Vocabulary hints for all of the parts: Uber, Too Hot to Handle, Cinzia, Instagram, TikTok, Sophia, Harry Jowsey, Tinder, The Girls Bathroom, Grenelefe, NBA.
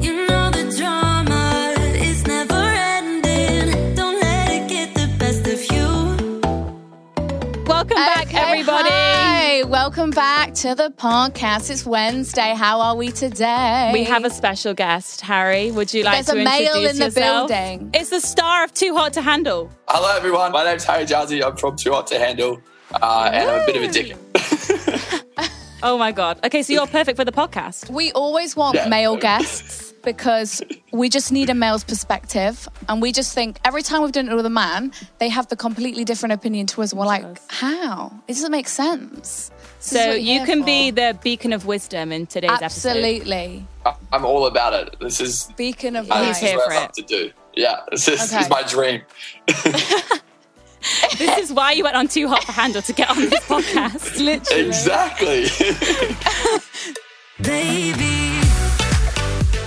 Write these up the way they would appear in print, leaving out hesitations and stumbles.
You know the drama is never ending. Don't let it get the best of you. Welcome back, everybody. Hi. Welcome back to the podcast. It's Wednesday. How are we today? We have a special guest, Harry. Would you like to introduce yourself? There's a male in the building. It's the star of Too Hot to Handle. Hello, everyone. My name's Harry Jowsey. I'm from Too Hot to Handle, and I'm a bit of a dick. Oh, my God. Okay, so you're perfect for the podcast. We always want male guests because we just need a male's perspective. And we just think every time we've done it with a man, they have the completely different opinion to us. And we're like, how? It doesn't make sense. So you can be the beacon of wisdom in today's episode. Absolutely. I'm all about it. This is beacon of wisdom. This is what I love to do. Yeah, this is my dream. This is why you went on Too Hot to Handle, to get on this podcast. Literally. Exactly. Baby.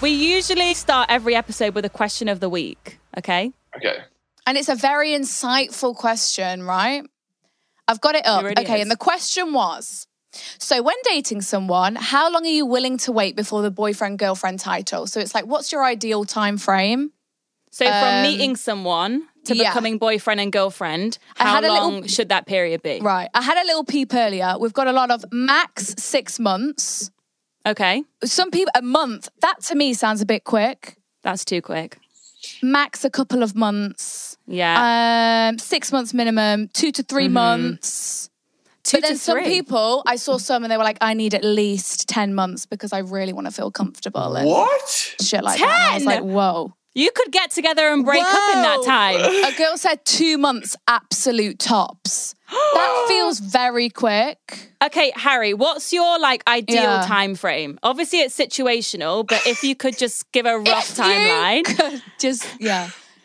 We usually start every episode with a question of the week, okay? Okay. And it's a very insightful question, right? I've got it up. It really is. And the question was, so when dating someone, how long are you willing to wait before the boyfriend-girlfriend title? So it's like, what's your ideal time frame? So from meeting someone to becoming boyfriend and girlfriend, how long should that period be? Right. I had a little peep earlier. We've got a lot of max 6 months. Okay. Some people, a month. That to me sounds a bit quick. That's too quick. Max a couple of months. Yeah. 6 months minimum, 2 to 3 months. Some people, I saw some and they were like, I need at least 10 months because I really want to feel comfortable. And what? Shit like 10? That. And I was like, whoa. You could get together and break up in that time. A girl said 2 months, absolute tops. That feels very quick. Okay, Harry, what's your ideal time frame? Obviously, it's situational, but if you could just give a rough timeline.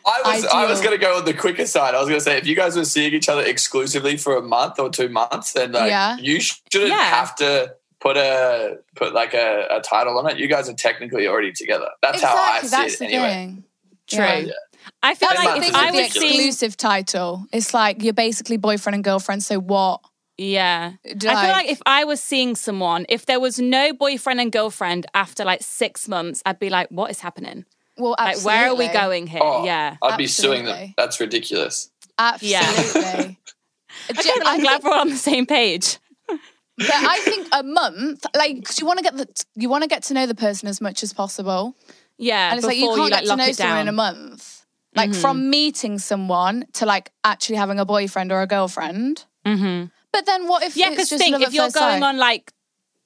I was going to go on the quicker side. I was going to say, if you guys were seeing each other exclusively for a month or 2 months, then you shouldn't have to put a title on it. You guys are technically already together. That's how I see it anyway. True. Yeah. Yeah. I feel like if I was the exclusive title, it's like you're basically boyfriend and girlfriend, so what? Yeah. I feel like if I was seeing someone, if there was no boyfriend and girlfriend after 6 months, I'd be like, what is happening? Well, absolutely. Where are we going here? Oh, yeah. I'd be suing them. That's ridiculous. Absolutely. Okay, I'm glad we're on the same page. But I think a month, cause you want to get to know the person as much as possible. Yeah, and it's like you can't get to know someone in a month. From meeting someone to actually having a boyfriend or a girlfriend. Mm-hmm. But then what if it's just another first sight? Yeah, because if you're going on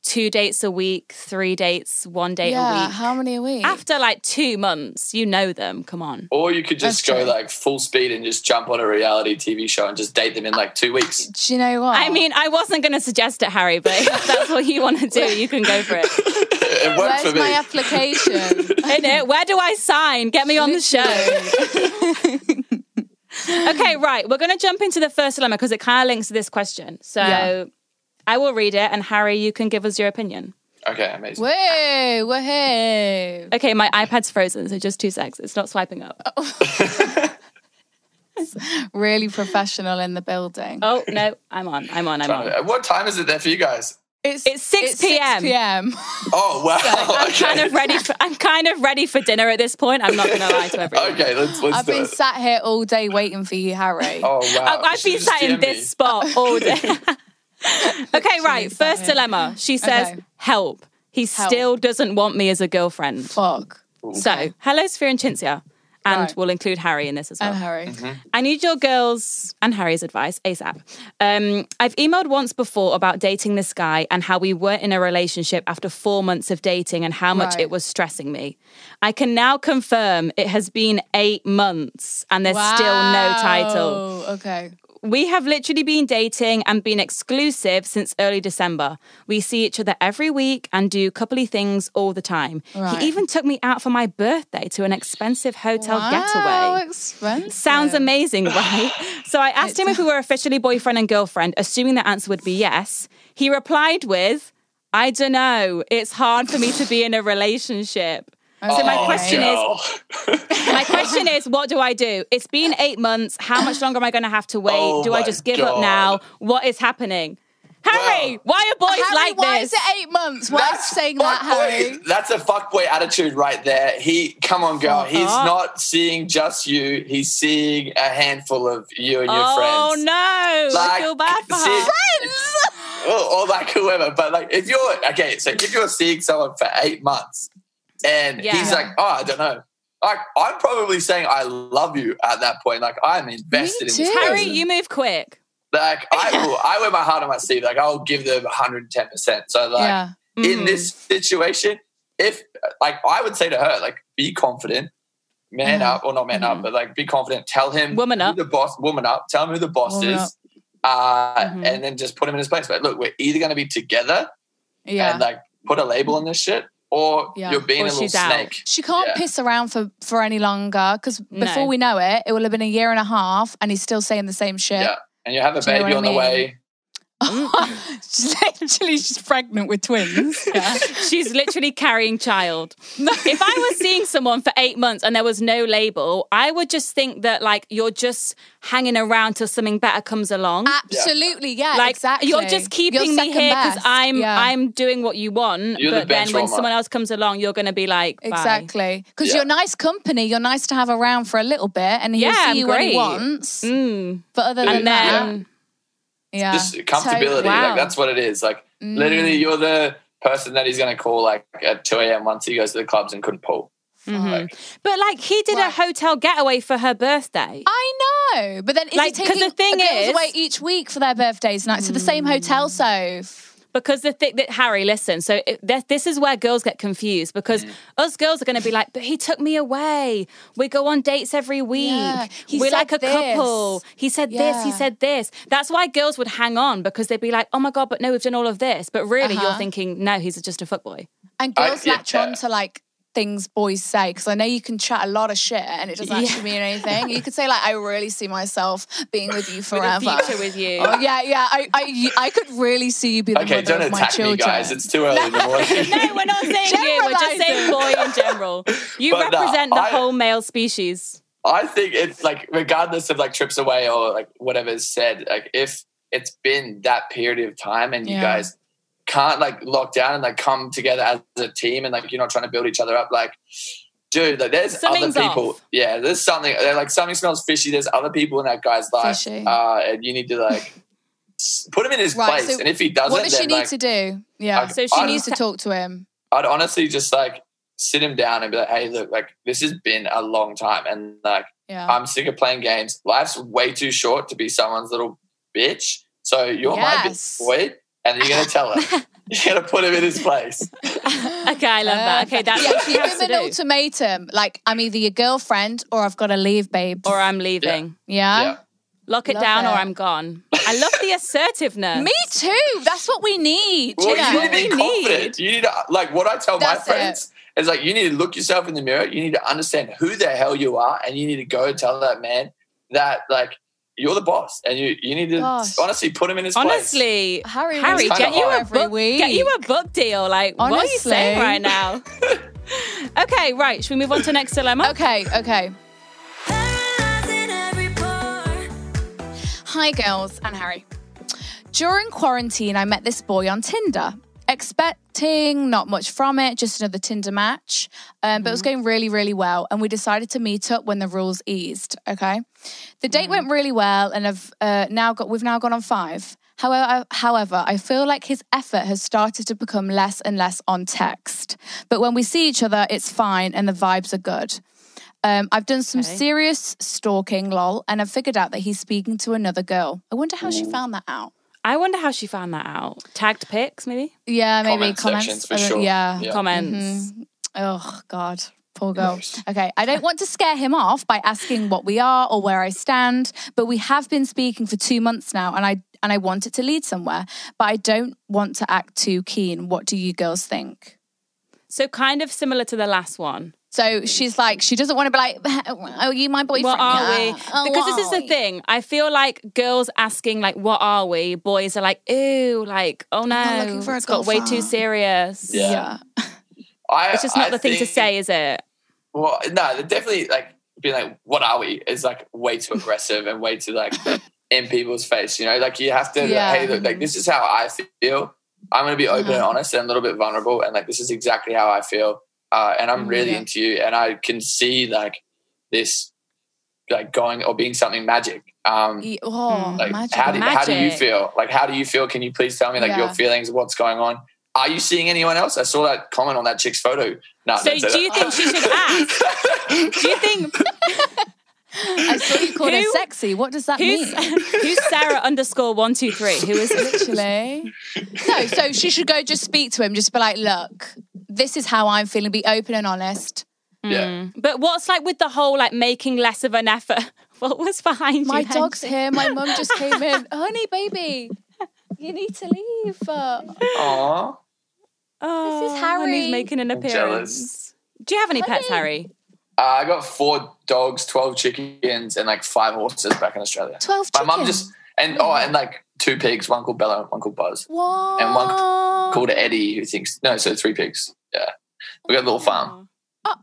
2 dates a week, 3 dates, 1 date a week. How many a week? After 2 months, you know them. Come on. Or you could just go full speed and just jump on a reality TV show and just date them in 2 weeks. Do you know what? I mean, I wasn't going to suggest it, Harry, but if that's what you want to do, you can go for it. It worked for me. Where's my application? Innit? Where do I sign? Get me on the show. Okay, right. We're going to jump into the first dilemma because it kind of links to this question. So I will read it and Harry, you can give us your opinion. Okay, amazing. Whoa, whoa. Okay, my iPad's frozen, so just 2 seconds. It's not swiping up. Oh. Really professional in the building. Oh, no, I'm on. What time is it there for you guys? It's 6 p.m. 6 p.m. Oh, wow. So I'm, okay, I'm kind of ready for dinner at this point. I'm not going to lie to everyone. Okay, let's I've been sat here all day waiting for you, Harry. Oh, wow. I've been sat in this spot all day. Okay, right. First dilemma. She says, okay, help. He still doesn't want me as a girlfriend. Fuck. Ooh. So, hello, Sophia and Cinzia. And right, we'll include Harry in this as well. And Harry. Mm-hmm. I need your girls' and Harry's advice ASAP. I've emailed once before about dating this guy and how we weren't in a relationship after 4 months of dating and how much it was stressing me. I can now confirm it has been 8 months and there's still no title. Okay. We have literally been dating and been exclusive since early December. We see each other every week and do coupley things all the time. Right. He even took me out for my birthday to an expensive hotel getaway. Expensive. Sounds amazing, right? So I asked him if we were officially boyfriend and girlfriend, assuming the answer would be yes. He replied with, I don't know, it's hard for me to be in a relationship. Okay. So my question is, what do I do? It's been 8 months. How much longer am I going to have to wait? Do I just give up now? What is happening? Harry, why are boys like this? Why is it 8 months? Why are you saying that, Harry? That's a fuckboy attitude right there. Come on, girl. He's not seeing just you. He's seeing a handful of you and your friends. Oh, no. I feel bad for her. Friends! Or like whoever. But like if you're seeing someone for 8 months, and he's like, I don't know. Like, I'm probably saying I love you at that point. Like, I'm invested in this Harry, person. You move quick. Like, I wear my heart on my sleeve. Like, I'll give them 110%. So, like, in this situation, I would say to her, like, be confident. Man up. Or not man up, but, like, be confident. Tell him woman up. The boss. Woman up. Tell him who the boss woman is. And then just put him in his place. Like, look, we're either going to be together and, like, put a label on this shit. Or you're being a little snake. Out. She can't piss around for any longer because before we know it, it will have been a year and a half and he's still saying the same shit. Yeah, and you have a baby on the way. She's pregnant with twins. Yeah. She's literally carrying child. If I was seeing someone for 8 months and there was no label, I would just think that, like, you're just hanging around till something better comes along. Absolutely, like, exactly. You're just keeping me here because I'm doing what you want. You're but the then when someone else comes along, you're going to be like, bye. Exactly. Because you're nice company. You're nice to have around for a little bit and he'll see you when he wants. Mm. But other than that... Yeah. Just comfortability. Like, that's what it is. Like, literally, you're the person that he's going to call, like, at 2 a.m. once he goes to the clubs and couldn't pull. Mm-hmm. But he did a hotel getaway for her birthday. I know. But then is he taking girls away each week for their birthdays night to the same hotel, Because the thing that, Harry, listen, so this is where girls get confused because us girls are going to be like, but he took me away. We go on dates every week. Yeah. We're like a couple. He said this, he said this. That's why girls would hang on because they'd be like, oh my God, but no, we've done all of this. But really you're thinking, no, he's just a fuckboy. And girls latch on to like things boys say because I know you can chat a lot of shit and it doesn't actually mean anything. You could say like, I really see myself being with you forever. With a future with you. Oh, yeah. I could really see you be the mother of my children. Okay, don't attack me, guys. It's too early in the morning. No, we're not saying you. We're just saying boy in general. You represent the whole male species. I think it's like, regardless of like trips away or like whatever's said, like if it's been that period of time and you guys can't like lock down and like come together as a team and like you're not trying to build each other up, like dude, like there's something's other people off. Yeah, there's something like something smells fishy. There's other people in that guy's life and you need to like put him in his place. So and if he doesn't, what does she need to do? She needs to talk to him. I'd honestly just like sit him down and be like, hey look, like this has been a long time and like I'm sick of playing games. Life's way too short to be someone's little bitch, so you're my bitch boy. And you're going to tell him. You're going to put him in his place. Okay, I love that. Okay, that's what she has to do. Give him an ultimatum. Like, I'm either your girlfriend or I've got to leave, babe. Or I'm leaving. Yeah? Lock it down or I'm gone. I love the assertiveness. Me too. That's what we need. Well, you need to be confident. You need to, like, what I tell my friends is, like, you need to look yourself in the mirror. You need to understand who the hell you are. And you need to go tell that man that, like, you're the boss, and you need to honestly put him in his place. Harry, get you a book deal. Like, honestly. What are you saying right now? Okay, right. Should we move on to the next dilemma? Okay. Hi, girls and Harry. During quarantine, I met this boy on Tinder, expecting not much from it, just another Tinder match. But it was going really, really well. And we decided to meet up when the rules eased, okay? The date went really well, and we've now gone on 5. However, I feel like his effort has started to become less and less on text. But when we see each other, it's fine and the vibes are good. I've done some serious stalking, lol, and I've figured out that he's speaking to another girl. I wonder how she found that out. Tagged pics, maybe? Yeah, maybe. Comments. For sure. Yeah. Comments. Mm-hmm. Oh, God. Poor girl. Okay, I don't want to scare him off by asking what we are or where I stand, but we have been speaking for 2 months now, and I want it to lead somewhere, but I don't want to act too keen. What do you girls think? So kind of similar to the last one. So she's like, she doesn't want to be like, are you my boyfriend? What are we? Oh, because this is the thing. I feel like girls asking, like, what are we? Boys are like, ooh, like, oh no. I'm looking for a girlfriend. It's got way too serious. Yeah. It's just not the thing to say, is it? Well, no, definitely, like, being like, what are we? Is, like, way too aggressive and way too, like, in people's face, you know? Like, you have to, like, hey, look, like, this is how I feel. I'm going to be open and honest and a little bit vulnerable. And, like, this is exactly how I feel. And I'm really into you, and I can see like this, like going or being something magic. Magic. How do you feel? Like, how do you feel? Can you please tell me like your feelings? What's going on? Are you seeing anyone else? I saw that comment on that chick's photo. No. So do you think she should ask? Do you think? I saw you called her sexy. What does that mean? Who's Sarah_123? Who is literally? No. So she should go just speak to him. Just be like, look. This is how I'm feeling. Be open and honest. Yeah. But what's like with the whole like making less of an effort? What was behind you? My dog's here. My mum just came in. Honey, baby, you need to leave. Aww. Oh, this is Harry. He's making an appearance. I'm jealous. Do you have any pets, Harry? I got 4 dogs, 12 chickens, and like 5 horses back in Australia. 12 chickens? My mum just... And like 2 pigs, one called Bella, one called Buzz. What? And one called Eddie, who thinks... No, so 3 pigs. Yeah. We got a little farm. I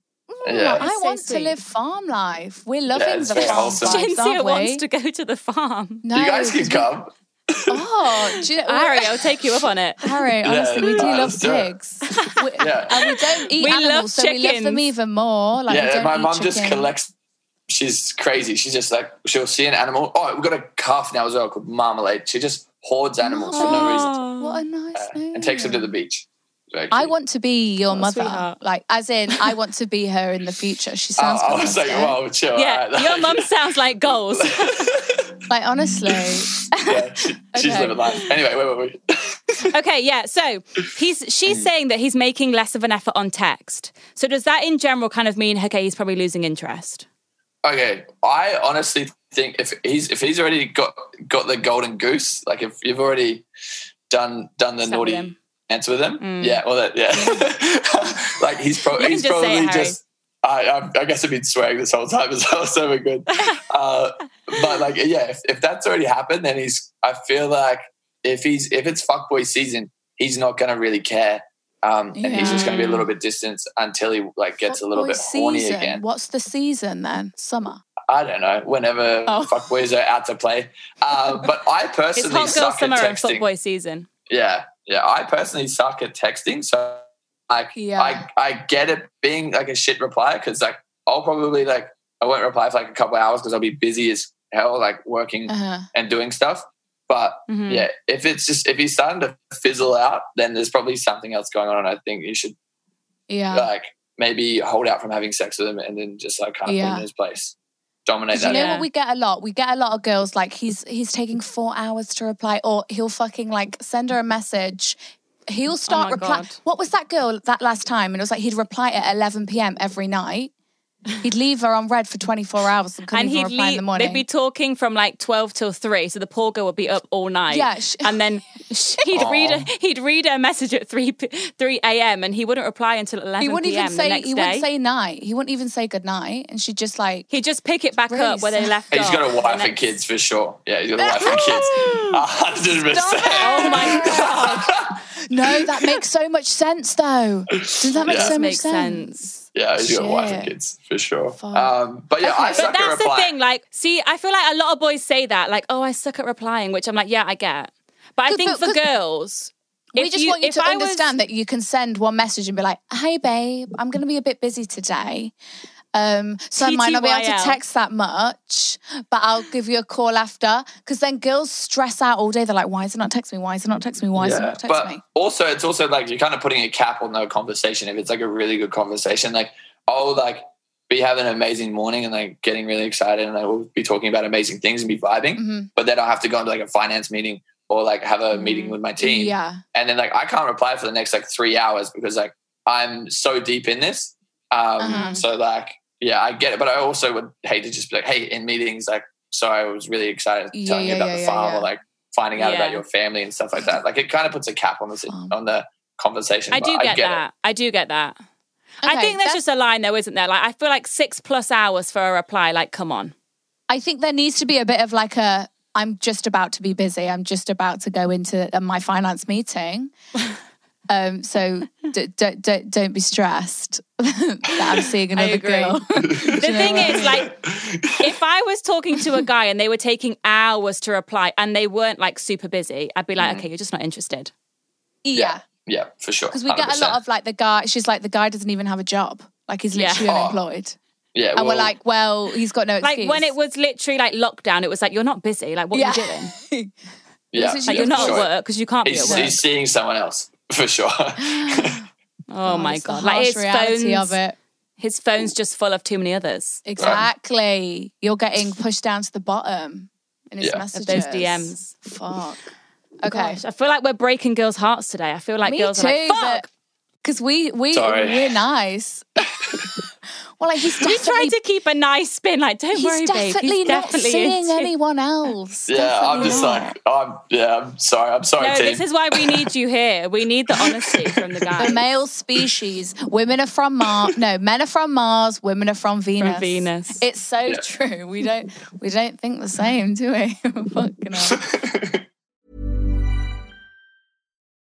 want to live farm life. We're loving the farm life, Cinzia wants to go to the farm. No, you guys can come. Harry, I'll take you up on it. Harry, honestly, we do love pigs. And we don't eat animals, so we love them even more. Like, my mum just collects... She's crazy. She's just like, she'll see an animal. Oh, we've got a calf now as well called Marmalade. She just hoards animals for no reason. What a nice name. And takes them to the beach. I want to be your mother. Sweetheart. Like, as in, I want to be her in the future. She sounds I was like, well, chill. Yeah, right, like, your mum sounds like goals. Like, honestly. Yeah, she's living life. Anyway, wait. Okay, yeah. So she's saying that he's making less of an effort on text. So does that in general kind of mean, okay, he's probably losing interest? Okay, I honestly think if he's already got the golden goose, like if you've already done the naughty dance with him, like he's probably just. I guess I've been swearing this whole time as well, so we're good. But like, yeah, if that's already happened, then I feel like if it's fuckboy season, he's not going to really care. And he's just going to be a little bit distant until he like gets a little bit horny again. What's the season then? Summer? I don't know. Whenever fuckboys are out to play. But I personally suck at texting. It's hot girl summer and fuckboy season. Yeah. I personally suck at texting, so like I get it being like a shit reply because like I'll probably like I won't reply for like a couple of hours because I'll be busy as hell, like working and doing stuff. But if he's starting to fizzle out, then there's probably something else going on. And I think you should, like maybe hold out from having sex with him and then just like kind of put him in his place, dominate that. You know what we get a lot? We get a lot of girls like he's taking 4 hours to reply, or he'll fucking like send her a message. He'll start replying. What was that girl that last time? And it was like he'd reply at 11 p.m. every night. He'd leave her on red for 24 hours and couldn't even reply in the morning. They'd be talking from like 12 till 3, so the poor girl would be up all night. Yeah, and then he'd read her message at 3 a.m. and he wouldn't reply until 11 p.m. He wouldn't even say night. He wouldn't even say good night, and she'd just like... He'd just pick it back up where they left off. He's got a wife and kids for sure. Yeah, he's got a wife and kids. 100%. Oh my God. No, that makes so much sense though. Does that make so much sense? Yeah, he's got a wife and kids, for sure. But yeah, okay. I suck at replying. But that's the thing, like, see, I feel like a lot of boys say that, like, oh, I suck at replying, which I'm like, yeah, I get. But I think for girls... We just want you to understand that you can send one message and be like, hey, babe, I'm going to be a bit busy today. So I might not be able to text that much, but I'll give you a call after. Because then girls stress out all day. They're like, why is it not texting me? Why is it not texting me? Why is it not texting me? But also, it's also like you're kind of putting a cap on the conversation. If it's like a really good conversation, like, oh, like be having an amazing morning and like getting really excited and like we'll be talking about amazing things and be vibing. Mm-hmm. But then I'll have to go into like a finance meeting or like have a meeting with my team. Yeah. And then like I can't reply for the next like 3 hours because like I'm so deep in this. So like, yeah, I get it. But I also would hate to just be like, hey, in meetings, like, so I was really excited telling you about the farm or like finding out about your family and stuff like that. Like it kind of puts a cap on the conversation. I do get that. Okay, I think that's just a line though, isn't there? Like I feel like 6+ hours for a reply, like come on. I think there needs to be a bit of like a, I'm just about to be busy. I'm just about to go into my finance meeting. So don't be stressed that I'm seeing another girl. The thing is, like, if I was talking to a guy and they were taking hours to reply and they weren't like super busy, I'd be like, okay, you're just not interested. Yeah. Yeah, for sure. Because we get a lot of like the guy, she's like, the guy doesn't even have a job. Like he's literally unemployed. Yeah, well, and we're like, well, he's got no excuse. Like when it was literally like lockdown, it was like, you're not busy. Like what are you doing? Like, you're not at work because you can't be at work. He's seeing someone else. For sure. Oh my God. Like his reality of it. His phone's just full of too many others. Exactly. Right. You're getting pushed down to the bottom in his messages. Of those DMs. Fuck. Okay. Gosh, I feel like we're breaking girls' hearts today. I feel like girls are like, fuck. Because we're nice. Well, like he's trying to keep a nice spin. Like, don't worry, babe. He's definitely not seeing anyone else. Yeah, I'm just like, I'm sorry. I'm sorry, team. This is why we need you here. We need the honesty from the guys. The male species. Women are from Mars. No, men are from Mars. Women are from Venus. It's so true. We don't think the same, do we? Fucking hell.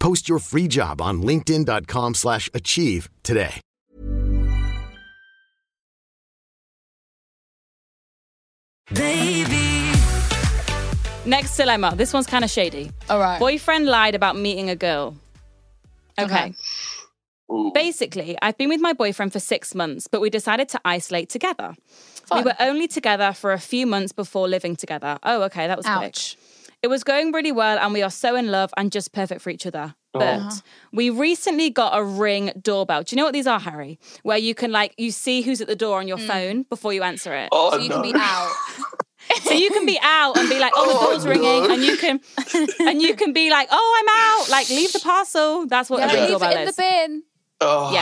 Post your free job on linkedin.com/achieve today. Baby. Next dilemma. This one's kind of shady. All right. Boyfriend lied about meeting a girl. Okay. Basically, I've been with my boyfriend for 6 months, but we decided to isolate together. Fun. We were only together for a few months before living together. Oh, okay. That was ouch. Quick. It was going really well and we are so in love and just perfect for each other. But we recently got a Ring doorbell. Do you know what these are, Harry? Where you can like, you see who's at the door on your phone before you answer it. Oh, so you can be out. So you can be out and be like, oh, the door's ringing. And you can be like, oh, I'm out. Like, leave the parcel. That's what a Ring doorbell is. Leave it in the bin. Oh.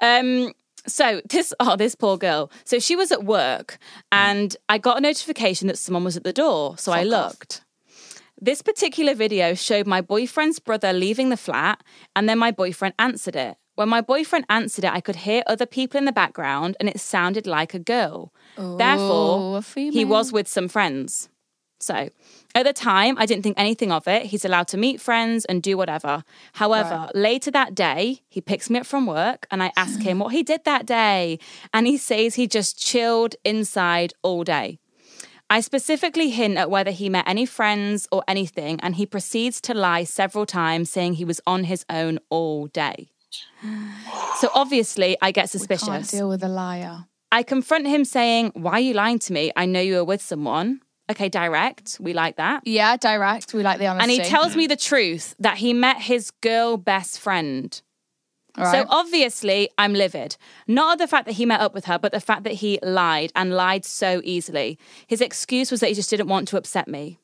Yeah. So this poor girl. So she was at work and I got a notification that someone was at the door. So I looked. This particular video showed my boyfriend's brother leaving the flat and then my boyfriend answered it. When my boyfriend answered it, I could hear other people in the background and it sounded like a girl. Ooh, therefore, he was with some friends. So, at the time, I didn't think anything of it. He's allowed to meet friends and do whatever. However, later that day, he picks me up from work and I ask him what he did that day. And he says he just chilled inside all day. I specifically hint at whether he met any friends or anything, and he proceeds to lie several times, saying he was on his own all day. So obviously, I get suspicious. We can't deal with a liar. I confront him saying, why are you lying to me? I know you were with someone. Okay, direct. We like that. Yeah, direct. We like the honesty. And he tells me the truth, that he met his girl best friend. Right. So obviously, I'm livid. Not the fact that he met up with her, but the fact that he lied and lied so easily. His excuse was that he just didn't want to upset me.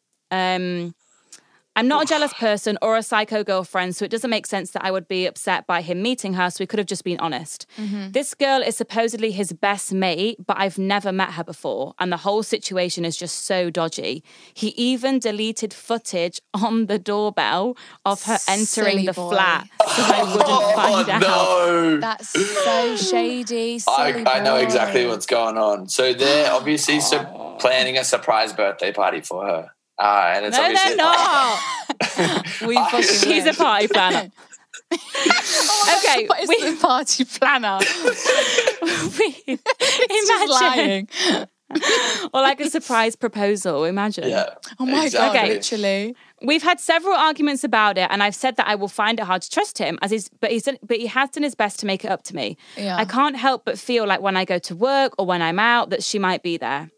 I'm not a jealous person or a psycho girlfriend, so it doesn't make sense that I would be upset by him meeting her, so we could have just been honest. Mm-hmm. This girl is supposedly his best mate, but I've never met her before, and the whole situation is just so dodgy. He even deleted footage on the doorbell of her entering the flat so I wouldn't find out. That's so shady. I know exactly what's going on. So they're obviously planning a surprise birthday party for her. And it's obviously they're not. She's a party planner. Okay, we're party planner. Imagine. Or like a surprise proposal. Imagine. Yeah, oh my god! Okay, literally. We've had several arguments about it, and I've said that I will find it hard to trust him, but he has done his best to make it up to me. Yeah. I can't help but feel like when I go to work or when I'm out that she might be there.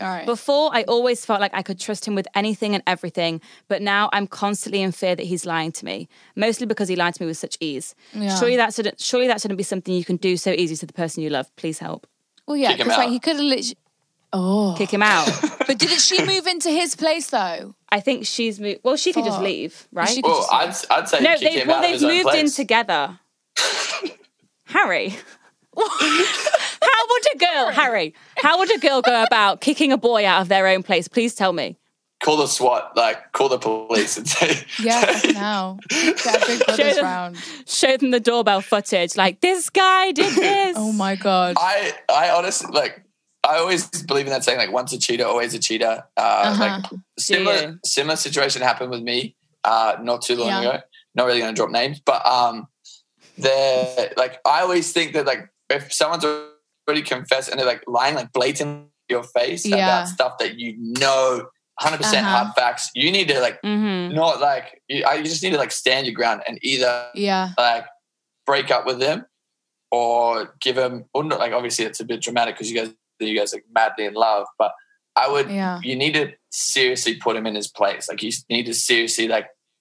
Right. Before, I always felt like I could trust him with anything and everything, but now I'm constantly in fear that he's lying to me, mostly because he lied to me with such ease. Yeah. Surely that shouldn't be something you can do so easy to the person you love. Please help. Well, yeah, because like, he could have literally... Kick him out. But didn't she move into his place, though? I think she's moved... Well, she could just leave, right? Well, I'd say they've moved in together. Harry... How would a girl go about kicking a boy out of their own place? Please tell me. Call the SWAT, call the police and say... Yeah, now. Show them the doorbell footage. This guy did this. Oh, my God. I honestly, I always believe in that saying, once a cheater, always a cheater. Similar situation happened with me not too long ago. Not really going to drop names, but I always think that, if someone's already confessed and they're lying blatantly in your face about stuff that 100% hard facts, you need to you just need to stand your ground and either break up with them or give them obviously it's a bit dramatic because you guys are madly in love, but I would you need to seriously put him in his place. You need to seriously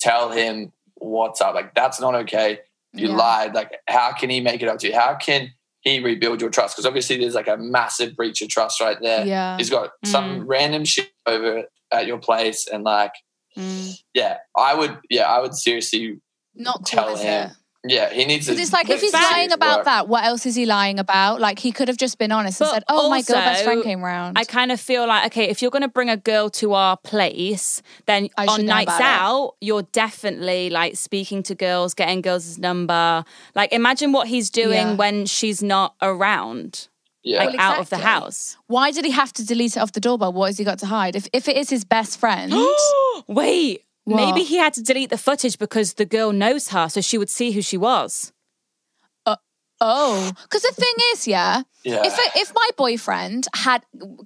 tell him what's up. That's not okay. You lied. How can he make it up to you? How can he rebuild your trust? Because obviously there's a massive breach of trust right there. Yeah. He's got some random shit over at your place and I would seriously not tell him. Yeah, he needs to. Because it's if he's lying about that, what else is he lying about? He could have just been honest and said, my girl best friend came round. I kind of feel if you're going to bring a girl to our place, then on nights out, you're definitely speaking to girls, getting girls' number. Imagine what he's doing when she's not around. Yeah. Out of the house. Why did he have to delete it off the doorbell? What has he got to hide? If it is his best friend. Wait. What? Maybe he had to delete the footage because the girl knows her, so she would see who she was. Because the thing is, if my boyfriend had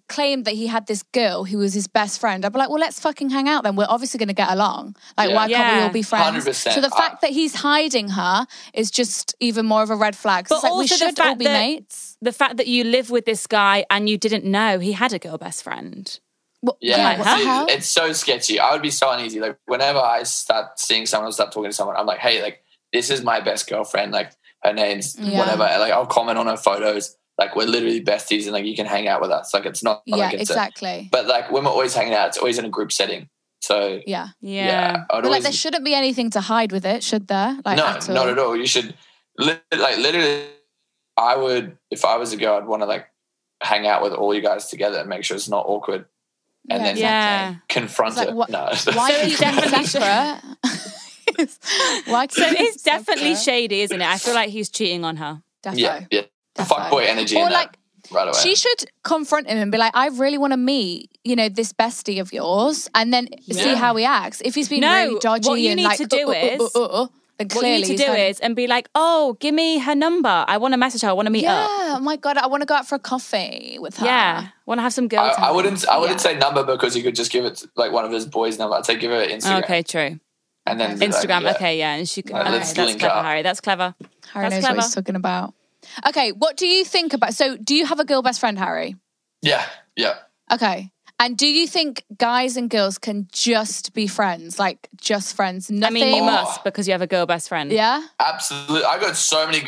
claimed that he had this girl who was his best friend, I'd be well, let's fucking hang out then. We're obviously going to get along. Why can't we all be friends? 100%. So the fact that he's hiding her is just even more of a red flag. But we should all be mates. The fact that you live with this guy and you didn't know he had a girl best friend. Well, it's so sketchy. I would be so uneasy. Whenever I start seeing someone, start talking to someone, I'm hey, this is my best girlfriend. Her name's whatever. And, I'll comment on her photos. We're literally besties, and you can hang out with us. It's not. Exactly. But when we're always hanging out, it's always in a group setting. So yeah. There shouldn't be anything to hide with it, should there? No, at all. Not at all. You should literally. I would, if I was a girl, I'd want to hang out with all you guys together and make sure it's not awkward. And then confront it. Why are you definitely separate? So it's definitely shady, isn't it? I feel like he's cheating on her. Definitely. Yeah, yeah. Fuckboy energy. Or like, right away. She should confront him and be like, I really want to meet, you know, this bestie of yours, and then see how he acts. If he's been really dodgy, what you need to do is... What you need to do is and be like, oh, give me her number. I want to message her. I want to meet up. Yeah, oh my God, I want to go out for a coffee with her. Yeah, want to have some girl time. I wouldn't say number, because you could just give it like one of his boys' number. I'd say give her Instagram. Okay, true. And then Instagram. Like, okay, yeah, and she could. Right, that's clever, Harry. That's clever. Harry knows what he's talking about. Okay, what do you think about? So, do you have a girl best friend, Harry? Yeah, yeah. Okay. And do you think guys and girls can just be friends? Like, just friends? Nothing? I mean, you must, because you have a girl best friend. Yeah? Absolutely. I got so many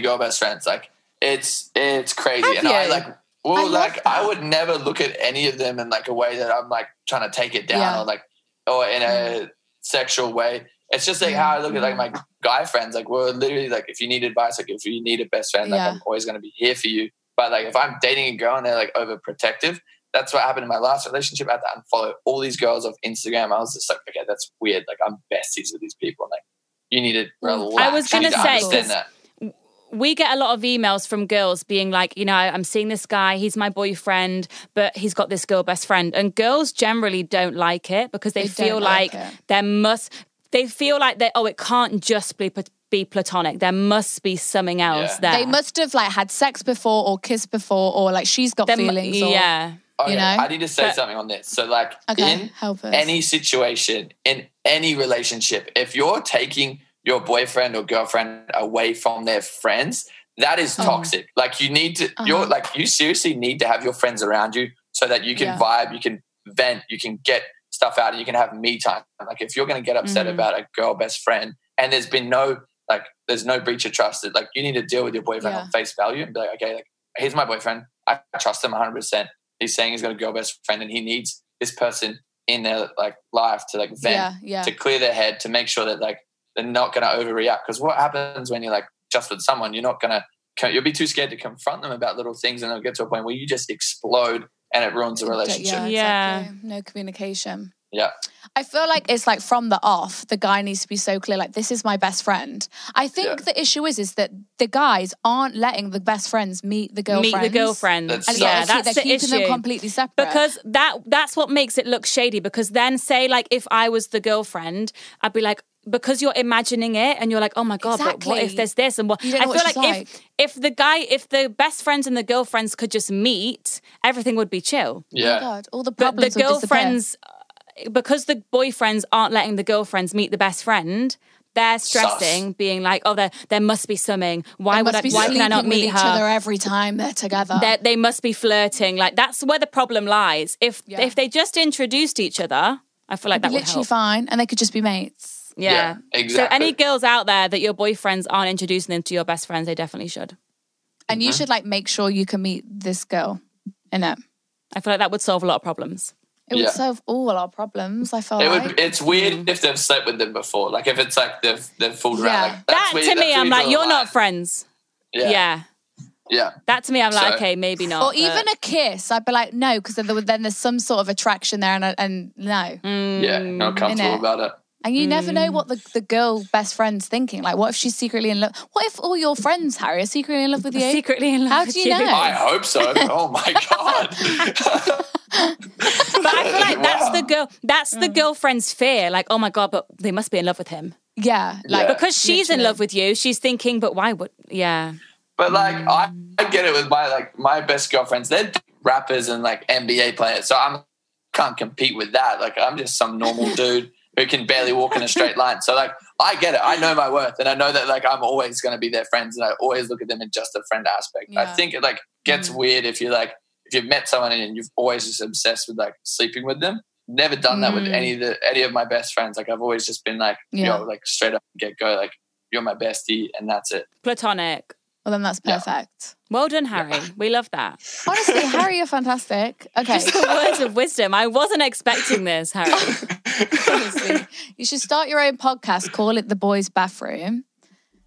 girl best friends. Like, it's crazy. Have you? I would never look at any of them in, like, a way that I'm, like, trying to take it down or, like, or in a sexual way. It's just, like, how I look at, like, my guy friends. Like, we're literally, like, if you need advice, like, if you need a best friend, like, I'm always going to be here for you. But, like, if I'm dating a girl and they're, like, overprotective, that's what happened in my last relationship. I had to unfollow all these girls off Instagram. I was just like, okay, that's weird. Like, I'm besties with these people. And, like, you need to relax. I was going to say, we get a lot of emails from girls being like, you know, I'm seeing this guy, he's my boyfriend, but he's got this girl best friend. And girls generally don't like it, because they feel like they feel like they, it can't just be platonic. There must be something else there. They must have, like, had sex before or kissed before, or, like, she's got feelings. Yeah. Okay, you know? I need to say something on this. So, like, in any situation, in any relationship, if you're taking your boyfriend or girlfriend away from their friends, that is toxic. Like, you need to, you're like, you seriously need to have your friends around you so that you can vibe, you can vent, you can get stuff out, and you can have me time. Like, if you're going to get upset about a girl best friend and there's been no, like, there's no breach of trust, like, you need to deal with your boyfriend on face value and be like, okay, like, here's my boyfriend. I trust him 100%. He's saying he's got a girl best friend and he needs this person in their, like, life to, like, vent, to clear their head, to make sure that, like, they're not going to overreact. Because what happens when you're, like, just with someone, you're not going to, you'll be too scared to confront them about little things, and they'll get to a point where you just explode and it ruins the relationship. Yeah, exactly. No communication. Yeah. I feel like it's, like, from the off, the guy needs to be so clear, like, this is my best friend. I think the issue is that the guys aren't letting the best friends meet the girlfriends. That's the issue. They're keeping them completely separate. Because that's what makes it look shady, because then, say, like, if I was the girlfriend, I'd be like, because you're imagining it and you're like, oh my God, but what if there's this? And what? I feel like if the guy, if the best friends and the girlfriends could just meet, everything would be chill. Yeah. Oh my God, all the problems would disappear. But the girlfriends... because the boyfriends aren't letting the girlfriends meet the best friend, they're stressing, being like, "Oh, there must be something. Why can I not meet her?" Each other every time they're together. They must be flirting. Like, that's where the problem lies. If they just introduced each other, I feel like that would help. Literally fine, and they could just be mates. Yeah, exactly. So any girls out there that your boyfriends aren't introducing them to your best friends, they definitely should. And you should, like, make sure you can meet this girl. Innit? I feel like that would solve a lot of problems. It would solve all our problems, I felt like. It's weird if they've slept with them before. Like, if it's like they've fooled around. Like, that's weird, to me, I'm like, you're not friends. Yeah. That to me, I'm like, okay, maybe not. Or even a kiss. I'd be like, no, because then there's some sort of attraction there and no. Yeah, not comfortable about it. And you never know what the girl best friend's thinking. Like, what if she's secretly in love? What if all your friends, Harry, are secretly in love with you? Secretly in love How do you know? I hope so. Oh, my God. But I feel like that's the girlfriend's fear. Like, oh my God, but they must be in love with him. Yeah. Like, because she's in love with you, she's thinking, but why would, But, like, I get it with my best girlfriends. They're rappers and, like, NBA players. So I can't compete with that. Like, I'm just some normal dude who can barely walk in a straight line. So, like, I get it. I know my worth. And I know that, like, I'm always going to be their friends. And I always look at them in just the friend aspect. Yeah. I think it, like, gets weird if you're, like, if you've met someone and you've always just obsessed with, like, sleeping with them. Never done that with any of my best friends. Like, I've always just been like, yo, like, straight up get go, like, you're my bestie and that's it. Platonic. Well, then that's perfect. Well done, Harry. We love that. Honestly, Harry, you're fantastic. Okay. Just the words of wisdom. I wasn't expecting this, Harry. Honestly. You should start your own podcast, call it The Boys' Bathroom.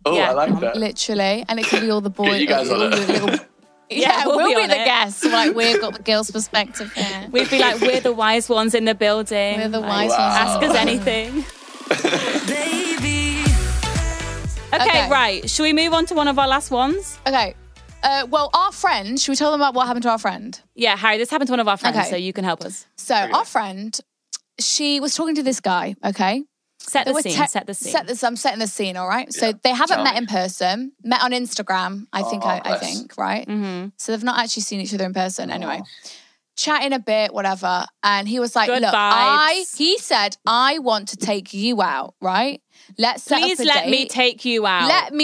Oh, yeah. I like that. Literally. And it could be all the boys. You guys all the little... Yeah, we'll be the guests. Like, we've got the girls' perspective here. We'd be like, we're the wise ones in the building. We're the wise ones. Ask us anything. Baby. Okay, right. Shall we move on to one of our last ones? Okay. Well, our friend, should we tell them about what happened to our friend? Yeah, Harry, this happened to one of our friends, so you can help us. So our friend, she was talking to this guy, okay? Set the scene. I'm setting the scene, all right? Yeah. So they haven't met in person, met on Instagram, I think, right? Mm-hmm. So they've not actually seen each other in person anyway. Chatting a bit, whatever. And he was like, he said, I want to take you out, right? Let's set up a date. Please let me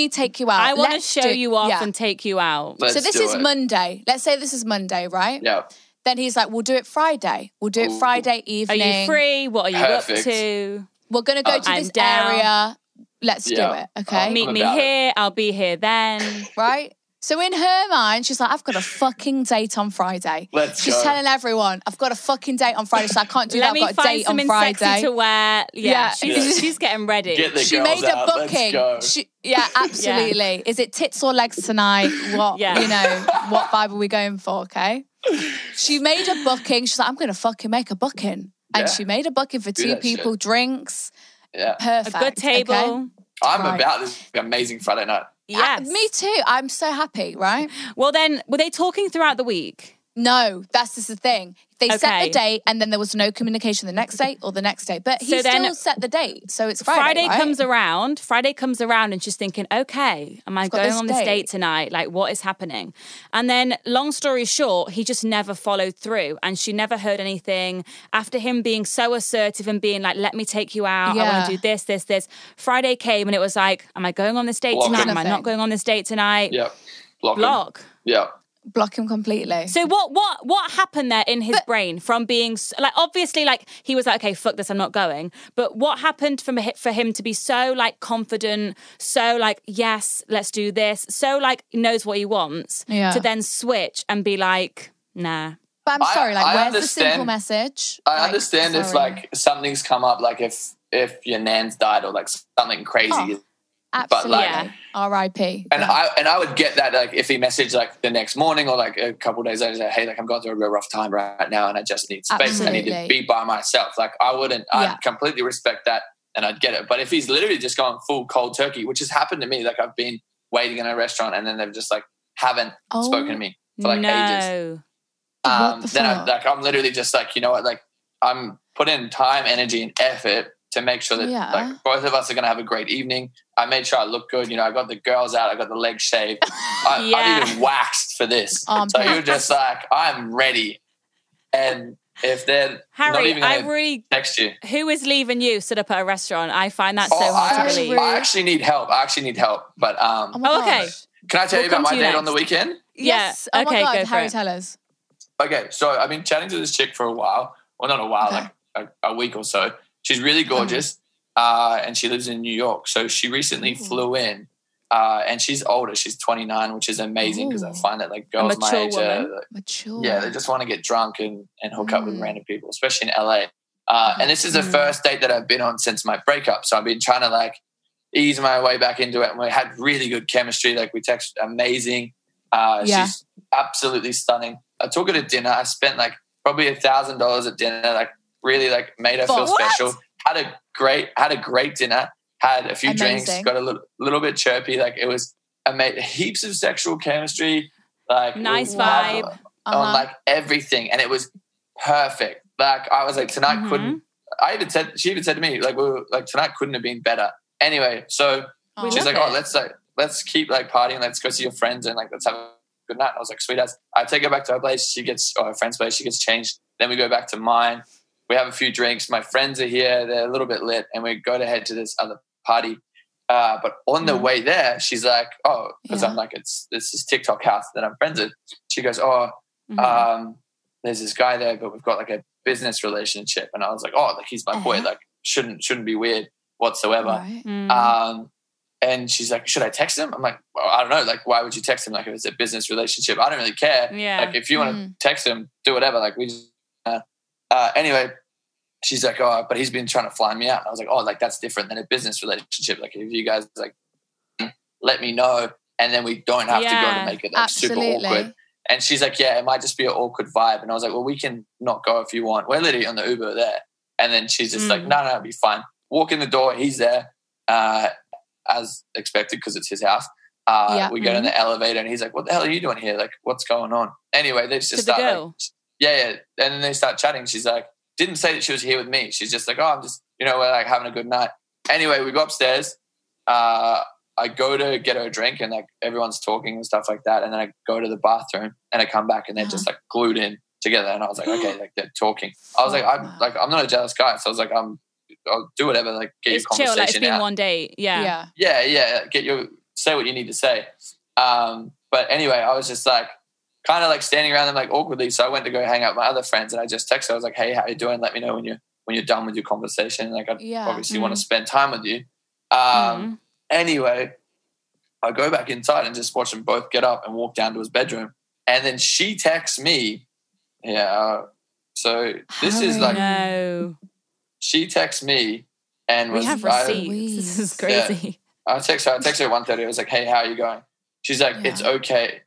take you out. I want to show you off and take you out. So this is Monday. Let's say this is Monday, right? Yeah. Then he's like, we'll do it Friday. We'll do it Friday evening. Are you free? What are you up to? We're going to go to this area. Let's do it, okay? Meet me here. I'll be here then. Right? So in her mind, she's like, I've got a fucking date on Friday. She's telling everyone, I've got a fucking date on Friday. So I can't do that. I've got a date on Friday. Sexy to wear. Yeah. She's getting ready. She made a booking. Yeah, absolutely. Is it tits or legs tonight? What vibe are we going for? Okay. She made a booking. She's like, I'm going to fucking make a booking. And she made a booking for two people, drinks. Yeah. Perfect. A good table. Okay? I'm about this amazing Friday night. Yes. Me too. I'm so happy, right? Well then, were they talking throughout the week? No, that's just the thing. They set the date and then there was no communication the next day or the next day. But he still set the date. So it's Friday, right? Friday comes around and she's thinking, okay, am I going on this date tonight? Like, what is happening? And then, long story short, he just never followed through and she never heard anything. After him being so assertive and being like, let me take you out. I want to do this. Friday came and it was like, am I going on this date tonight? Am I not going on this date tonight? Yeah. Block. Yeah. Block him completely. So what happened there in his brain from being like, obviously, like he was like, okay, fuck this, I'm not going. But what happened for him to be so like confident, so like, yes, let's do this, so like knows what he wants to then switch and be like, nah. But I'm sorry, like, where's the simple message? I understand if like something's come up, like if your nan's died or like something crazy. Oh. Absolutely. But like, R.I.P. And I would get that like if he messaged like the next morning or like a couple of days later, like, hey, like I'm going through a real rough time right now and I just need space. Absolutely. I need to be by myself. Like I wouldn't. I completely respect that and I'd get it. But if he's literally just gone full cold turkey, which has happened to me, like I've been waiting in a restaurant and then they've just like haven't spoken to me for like ages. Then I'm literally just like, you know what? Like I'm putting in time, energy, and effort to make sure that like both of us are going to have a great evening. I made sure I looked good. You know, I got the girls out. I got the legs shaved. I even waxed for this. So you're just like, I'm ready. And if they're Harry, not even going to text you. Who is leaving you sit up at a restaurant? I find that so hard to believe. I actually need help. But okay. Can I tell you about my date on the weekend? Yes. Oh okay, my God. Go Harry, tell us. Okay. So I've been chatting to this chick for a while. Well, not a while, like a week or so. She's really gorgeous and she lives in New York. So she recently flew in and she's older. She's 29, which is amazing because I find that like girls my age are mature. Yeah, they just want to get drunk and hook up with random people, especially in LA. And this is the first date that I've been on since my breakup. So I've been trying to like ease my way back into it. And we had really good chemistry. Like we texted amazing. She's absolutely stunning. I took her to dinner. I spent like probably $1,000 at dinner, like really like made her feel special. Had a great dinner. Had a few drinks. Got a little bit chirpy. Like it was amazing. Heaps of sexual chemistry. Like nice vibe on like everything, and it was perfect. Like I was like tonight couldn't. She even said to me like we were like tonight couldn't have been better. Anyway, so she's like, let's keep like partying. Let's go see your friends and like let's have a good night. And I was like, sweet ass. I take her back to her place. Her friend's place. She gets changed. Then we go back to mine. We have a few drinks. My friends are here. They're a little bit lit. And we go to head to this other party. But on the way there, she's like, I'm like, it's this TikTok house that I'm friends with. She goes, there's this guy there, but we've got like a business relationship. And I was like, like he's my boy. Like shouldn't be weird whatsoever. Right. And she's like, should I text him? I'm like, well, I don't know. Like, why would you text him? Like, if it's a business relationship, I don't really care. Yeah. Like, if you want to text him, do whatever. Like, we just... anyway, she's like, but he's been trying to fly me out. And I was like, like that's different than a business relationship. Like if you guys like, let me know. And then we don't have to go to make it like super awkward. And she's like, yeah, it might just be an awkward vibe. And I was like, well, we can not go if you want. We're literally on the Uber there. And then she's just like, no, it'll be fine. Walk in the door, he's there, as expected, because it's his house. We go in the elevator and he's like, what the hell are you doing here? Like, what's going on? Anyway, they just start, like, and then they start chatting. She's like, didn't say that she was here with me. She's just like, oh, I'm just, you know, we're like having a good night. Anyway, we go upstairs. I go to get her a drink and like everyone's talking and stuff like that. And then I go to the bathroom and I come back and they're just like glued in together. And I was like, okay, like they're talking. I was like, I'm not a jealous guy. So I was like, I'll do whatever, like get it's your conversation chill, like it's been out. One day. Yeah. Say what you need to say. But anyway, I was just like kind of like standing around them like awkwardly. So I went to go hang out with my other friends and I just texted her. I was like, hey, how you doing? Let me know when you're done with your conversation. Like I obviously want to spend time with you. Anyway, I go back inside and just watch them both get up and walk down to his bedroom. And then she texts me. So this is like, she texts me and was this is crazy. I text her at 1:30. I was like, hey, how are you going? She's like, it's okay.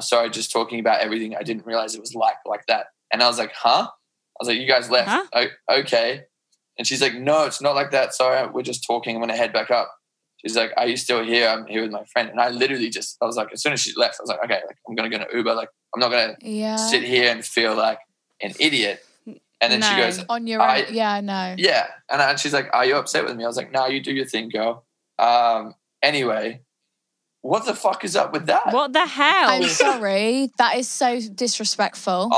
Sorry, just talking about everything. I didn't realize it was like that. And I was like, huh? I was like, you guys left. Huh? Okay. And she's like, no, it's not like that. Sorry, we're just talking. I'm going to head back up. She's like, are you still here? I'm here with my friend. And I literally just, I was like, as soon as she left, I was like, okay, like, I'm going to go to Uber. Like, I'm not going to sit here and feel like an idiot. And then she goes, on your own. Yeah. And she's like, are you upset with me? I was like, no, you do your thing, girl. Anyway, what the fuck is up with that? What the hell? I'm sorry. That is so disrespectful.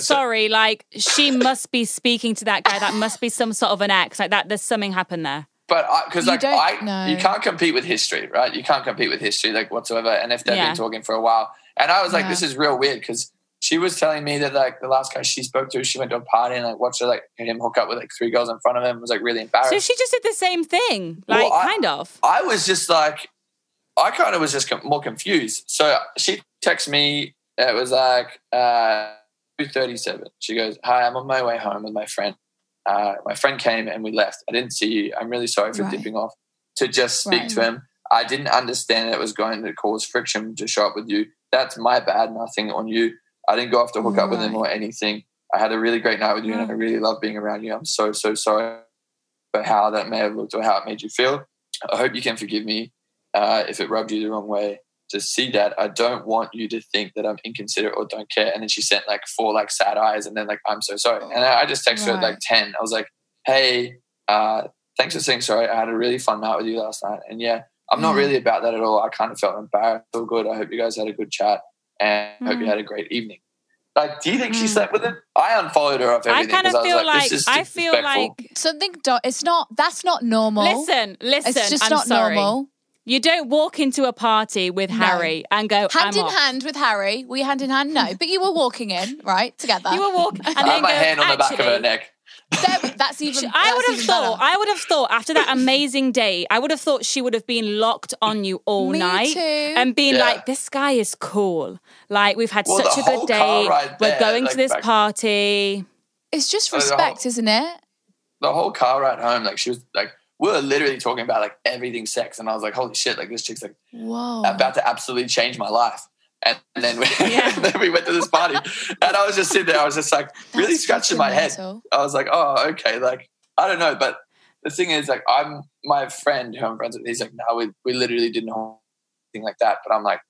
Sorry. Like, she must be speaking to that guy. That must be some sort of an ex. Like, that, there's something happened there. But because like you can't compete with history, right? You can't compete with history like whatsoever. And if they've been talking for a while, and I was like, this is real weird because she was telling me that like the last guy she spoke to, she went to a party and like watched her like him hook up with like three girls in front of him. It was like really embarrassed. So she just did the same thing, like kind of. I was just like, I kind of was just more confused. So she texts me. It was like 2:37. She goes, "Hi, I'm on my way home with my friend. My friend came and we left. I didn't see you. I'm really sorry for dipping off to just speak to him. I didn't understand that it was going to cause friction to show up with you. That's my bad. Nothing on you. I didn't go off to hook up with him or anything. I had a really great night with you and I really love being around you. I'm so, so sorry for how that may have looked or how it made you feel. I hope you can forgive me if it rubbed you the wrong way. To see that, I don't want you to think that I'm inconsiderate or don't care." And then she sent like 4 like sad eyes and then like, "I'm so sorry." And I just texted her at like 10. I was like, "Hey, thanks for saying sorry. I had a really fun night with you last night. And I'm not really about that at all. I kind of felt embarrassed. All good. I hope you guys had a good chat and hope you had a great evening." Like, do you think she slept with him? I unfollowed her off everything because I was like, this is disrespectful. I feel like something, that's not normal. Listen, it's just normal. You don't walk into a party with Harry and go, "Hand in hand with Harry." Were you hand in hand? No. But you were walking in, right? Together. You were walking. And I had my hand on the back of her neck. I would have thought after that amazing day, I would have thought she would have been locked on you all night too. And been like, "This guy is cool. Like, we've had such a good day. We're going to this party." It's just respect, isn't it? The whole car ride home, like she was like, we were literally talking about like everything sex. And I was like, holy shit, like this chick's like about to absolutely change my life. And then we went to this party and I was just sitting there. I was just like really scratching my head. I was like, oh, okay. Like, I don't know. But the thing is like, my friend who I'm friends with, he's like, "No, we literally didn't hold anything like that." But I'm like,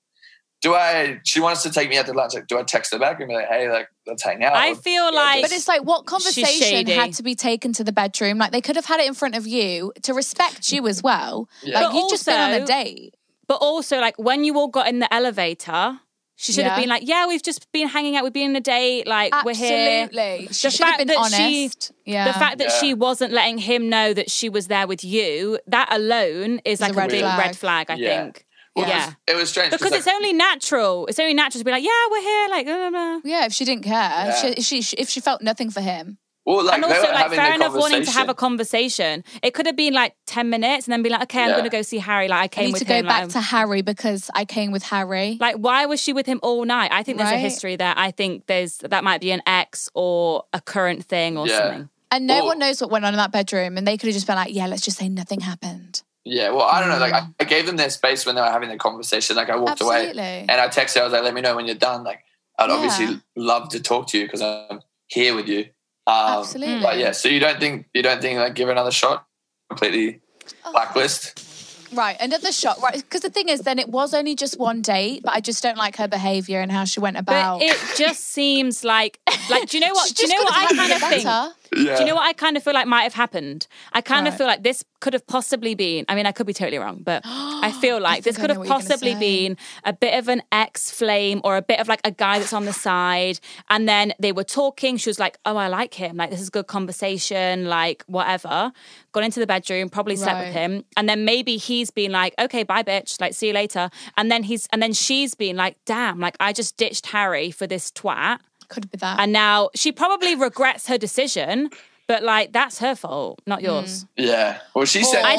she wants to take me out to lunch. Like, do I text her back and be like, "Hey, like, let's hang out"? I feel like... But it's like, what conversation had to be taken to the bedroom? Like, they could have had it in front of you to respect you as well. Yeah. Like, you've just been on a date. But also, like, when you all got in the elevator, she should have been like, "Yeah, we've just been hanging out. We've been on a date. Like, we're here." Absolutely. She should have been honest. The fact that she wasn't letting him know that she was there with you, that alone is like a big red flag, I think. Well, it was strange. Because like, it's only natural to be like, "Yeah, we're here." Like, blah, blah, blah. Yeah, if she didn't care, if she felt nothing for him. Well, like, and also, like, fair enough wanting to have a conversation. It could have been like 10 minutes and then be like, "Okay, I'm going to go see Harry. Like, I need to go back to Harry because I came with Harry." Like, why was she with him all night? I think there's a history there. I think that might be an ex or a current thing or something. And no one knows what went on in that bedroom. And they could have just been like, "Yeah, let's just say nothing happened." Yeah, well, I don't know. Like, I gave them their space when they were having the conversation. Like, I walked away and I texted her. I was like, "Let me know when you're done. Like, I'd obviously love to talk to you because I'm here with you." Absolutely. But so you don't think like give her another shot? completely blacklist. Right, another shot. Right, because the thing is, then it was only just one date, but I just don't like her behaviour and how she went about. But it just seems like do you know what? Do you know what I kind of think? Yeah. Do you know what I kind of feel like might have happened? I kind of feel like this could have possibly been. I mean, I could be totally wrong, but I feel like this could have possibly been a bit of an ex flame or a bit of like a guy that's on the side, and then they were talking. She was like, "Oh, I like him. Like, this is good conversation. Like, whatever." Gone into the bedroom, probably slept with him, and then maybe he's been like, "Okay, bye, bitch. Like, see you later." And then she's been like, "Damn, like I just ditched Harry for this twat." Could be that. And now she probably regrets her decision, but like that's her fault, not yours. Yeah. Well, I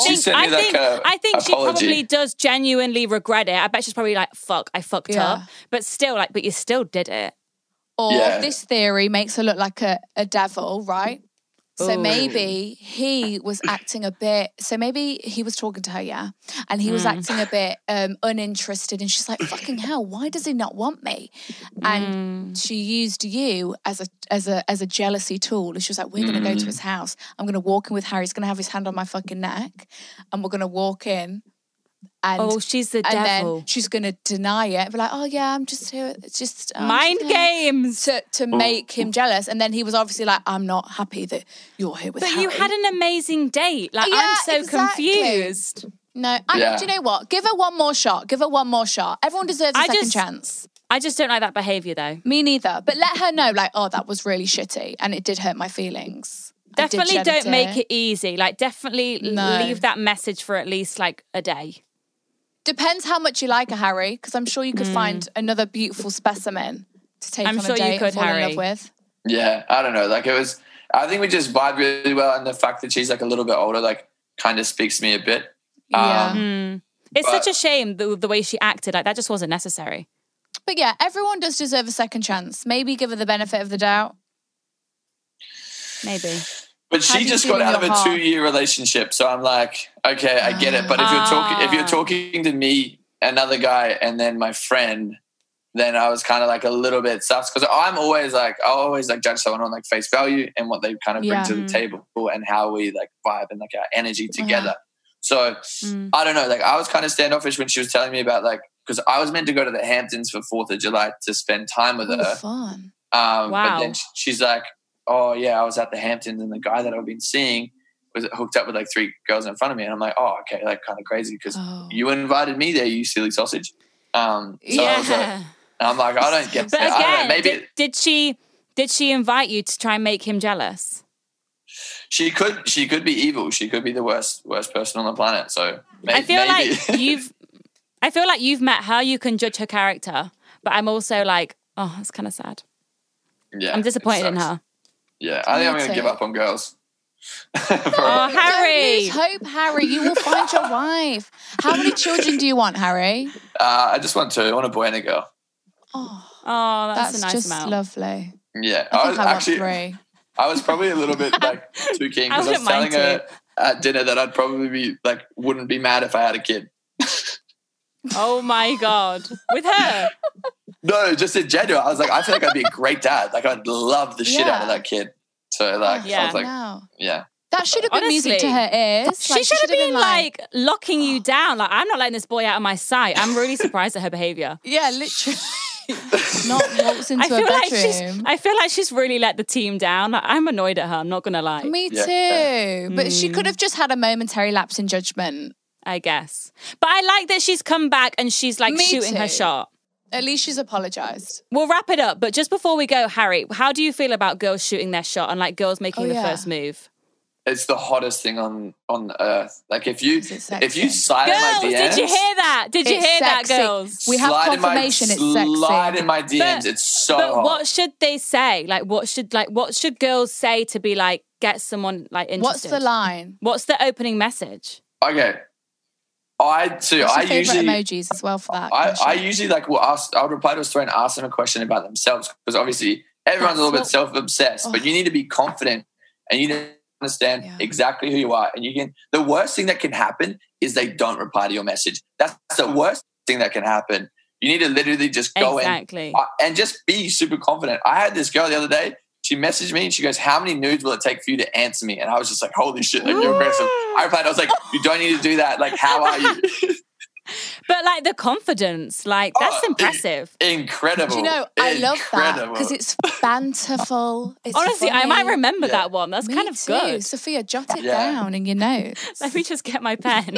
think she probably does genuinely regret it. I bet she's probably like, "Fuck, I fucked up," but still, like, but you still did it. Or this theory makes her look like a devil, right? So maybe he was acting a bit, so maybe he was talking to her, and he was acting a bit uninterested, and she's like, "Fucking hell, why does he not want me?" And she used you as a jealousy tool. And she was like, "We're going to go to his house. I'm going to walk in with Harry. He's going to have his hand on my fucking neck, and we're going to walk in." And, she's the devil. Then she's going to deny it. Be like, "Oh, yeah, I'm just here." It's just mind games. To make him jealous. And then he was obviously like, "I'm not happy that you're here with Harry. But you had an amazing date." Like, I'm so confused. No, do you know what? Give her one more shot. Everyone deserves a second chance. I just don't like that behaviour, though. Me neither. But let her know, like, "Oh, that was really shitty. And it did hurt my feelings." Definitely don't make it easy. Like, definitely leave that message for at least, like, a day. Depends how much you like a Harry, because I'm sure you could find another beautiful specimen to take on a date and fall in love with. Yeah, I don't know. Like, I think we just vibe really well, and the fact that she's like a little bit older, like, kind of speaks to me a bit. It's such a shame the way she acted. Like, that just wasn't necessary. But yeah, everyone does deserve a second chance. Maybe give her the benefit of the doubt. Maybe. But she just got out of a 2-year relationship, so I'm like, okay, I get it. But if you're talking to me, another guy, and then my friend, then I was kind of like a little bit sus, because I always judge someone on like face value and what they kind of bring to the table and how we like vibe and like our energy together. So I don't know, like I was kind of standoffish when she was telling me about like, because I was meant to go to the Hamptons for 4th of July to spend time with her. Fun. But then she's like, "Oh, yeah, I was at the Hamptons and the guy that I've been seeing was hooked up with like 3 girls in front of me." And I'm like, "Oh, okay, like kind of crazy because you invited me there, you silly sausage." I'm like, I don't get that. I don't know. Maybe did she invite you to try and make him jealous? She could be evil. She could be the worst person on the planet. So maybe, like I feel like you've met her. You can judge her character, but I'm also like, oh, that's kind of sad. Yeah, I'm disappointed in her. Yeah, I think I'm going to give up on girls. Oh, Harry. Don't lose hope, Harry. You will find your wife. How many children do you want, Harry? I just want 2. I want a boy and a girl. Oh that's a nice amount. That's just lovely. Yeah. I want 3. I was probably a little bit like too keen because I was telling her at dinner that I'd probably be like, wouldn't be mad if I had a kid. Oh my God. With her? No, just in general. I was like, I feel like I'd be a great dad. Like, I'd love the shit out of that kid. So, like, I was like, that should have been music to her ears. She should have been like locking you down. Like, I'm not letting this boy out of my sight. I'm really surprised at her behavior. Yeah, literally. Not walks into her bedroom. I feel like she's really let the team down. Like, I'm annoyed at her. I'm not going to lie. Me too. Yeah. But she could have just had a momentary lapse in judgment, I guess. But I like that she's come back and she's like shooting her shot. At least she's apologised. We'll wrap it up. But just before we go, Harry, how do you feel about girls shooting their shot and like girls making the first move? It's the hottest thing on earth. Like if you slide in my DMs. Girls, did you hear that? Girls? We have confirmation it's sexy. Slide in my DMs. It's so hot. But what should they say? Like what should girls say to be like, get someone like interested? What's the line? What's the opening message? Okay. I usually emojis as well for that. I would reply to a story and ask them a question about themselves, because obviously everyone's a little bit self-obsessed, but you need to be confident and you need to understand exactly who you are. And the worst thing that can happen is they don't reply to your message. That's the worst thing that can happen. You need to literally just go in and just be super confident. I had this girl the other day. She messaged me and she goes, how many nudes will it take for you to answer me? And I was just like, holy shit, like, you're aggressive. I replied, I was like, you don't need to do that. Like, how are you? But like the confidence, like that's impressive. Incredible. Do you know, I love that because it's banterful. It's honestly, funny. I might remember that one. That's me kind of too. Good. Sophia, jot it down in your notes. Let me just get my pen.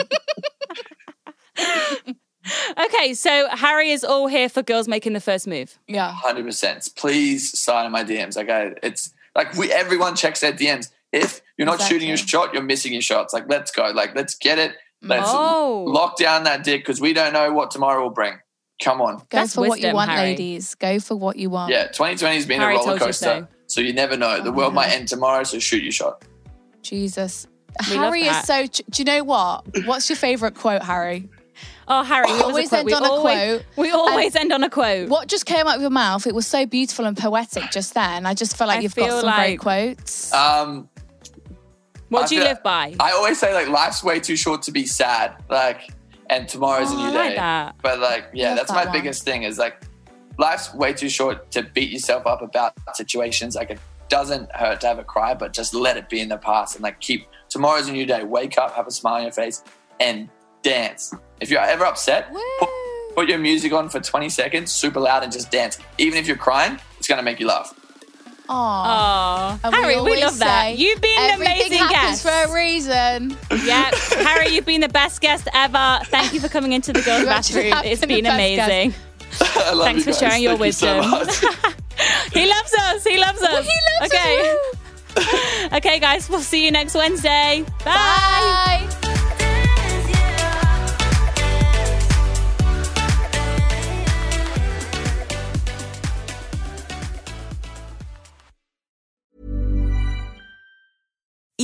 Okay, so Harry is all here for girls making the first move. Yeah. 100%. Please sign my DMs. Okay, it's like everyone checks their DMs. If you're not shooting your shot, you're missing your shots. Like, let's go. Like, let's get it. Let's lock down that dick because we don't know what tomorrow will bring. Come on. Go for what you want, ladies. Go for what you want. Yeah, 2020 has been a roller coaster. So you never know. The world might end tomorrow, so shoot your shot. Jesus. Harry is so... Do you know what? What's your favourite quote, Harry? Oh, Harry, we always end on a quote. We always end on a quote. What just came out of your mouth, it was so beautiful and poetic just then. I just feel like you've got some great quotes. What do you live by? I always say, like, life's way too short to be sad. Like, and tomorrow's a new day. I like that. But, like, yeah, that's my biggest thing is, like, life's way too short to beat yourself up about situations. Like, it doesn't hurt to have a cry, but just let it be in the past and, like, keep tomorrow's a new day. Wake up, have a smile on your face and dance. If you're ever upset, put your music on for 20 seconds, super loud, and just dance. Even if you're crying, it's going to make you laugh. Aww. Harry, we love that. You've been an amazing guest. For a reason. Yeah. Harry, you've been the best guest ever. Thank you for coming into the girls' bathroom. It's been amazing. I love Thanks you guys. For sharing your wisdom. You so he loves us. He loves us. Well, he loves us. Okay, guys, we'll see you next Wednesday. Bye. Bye.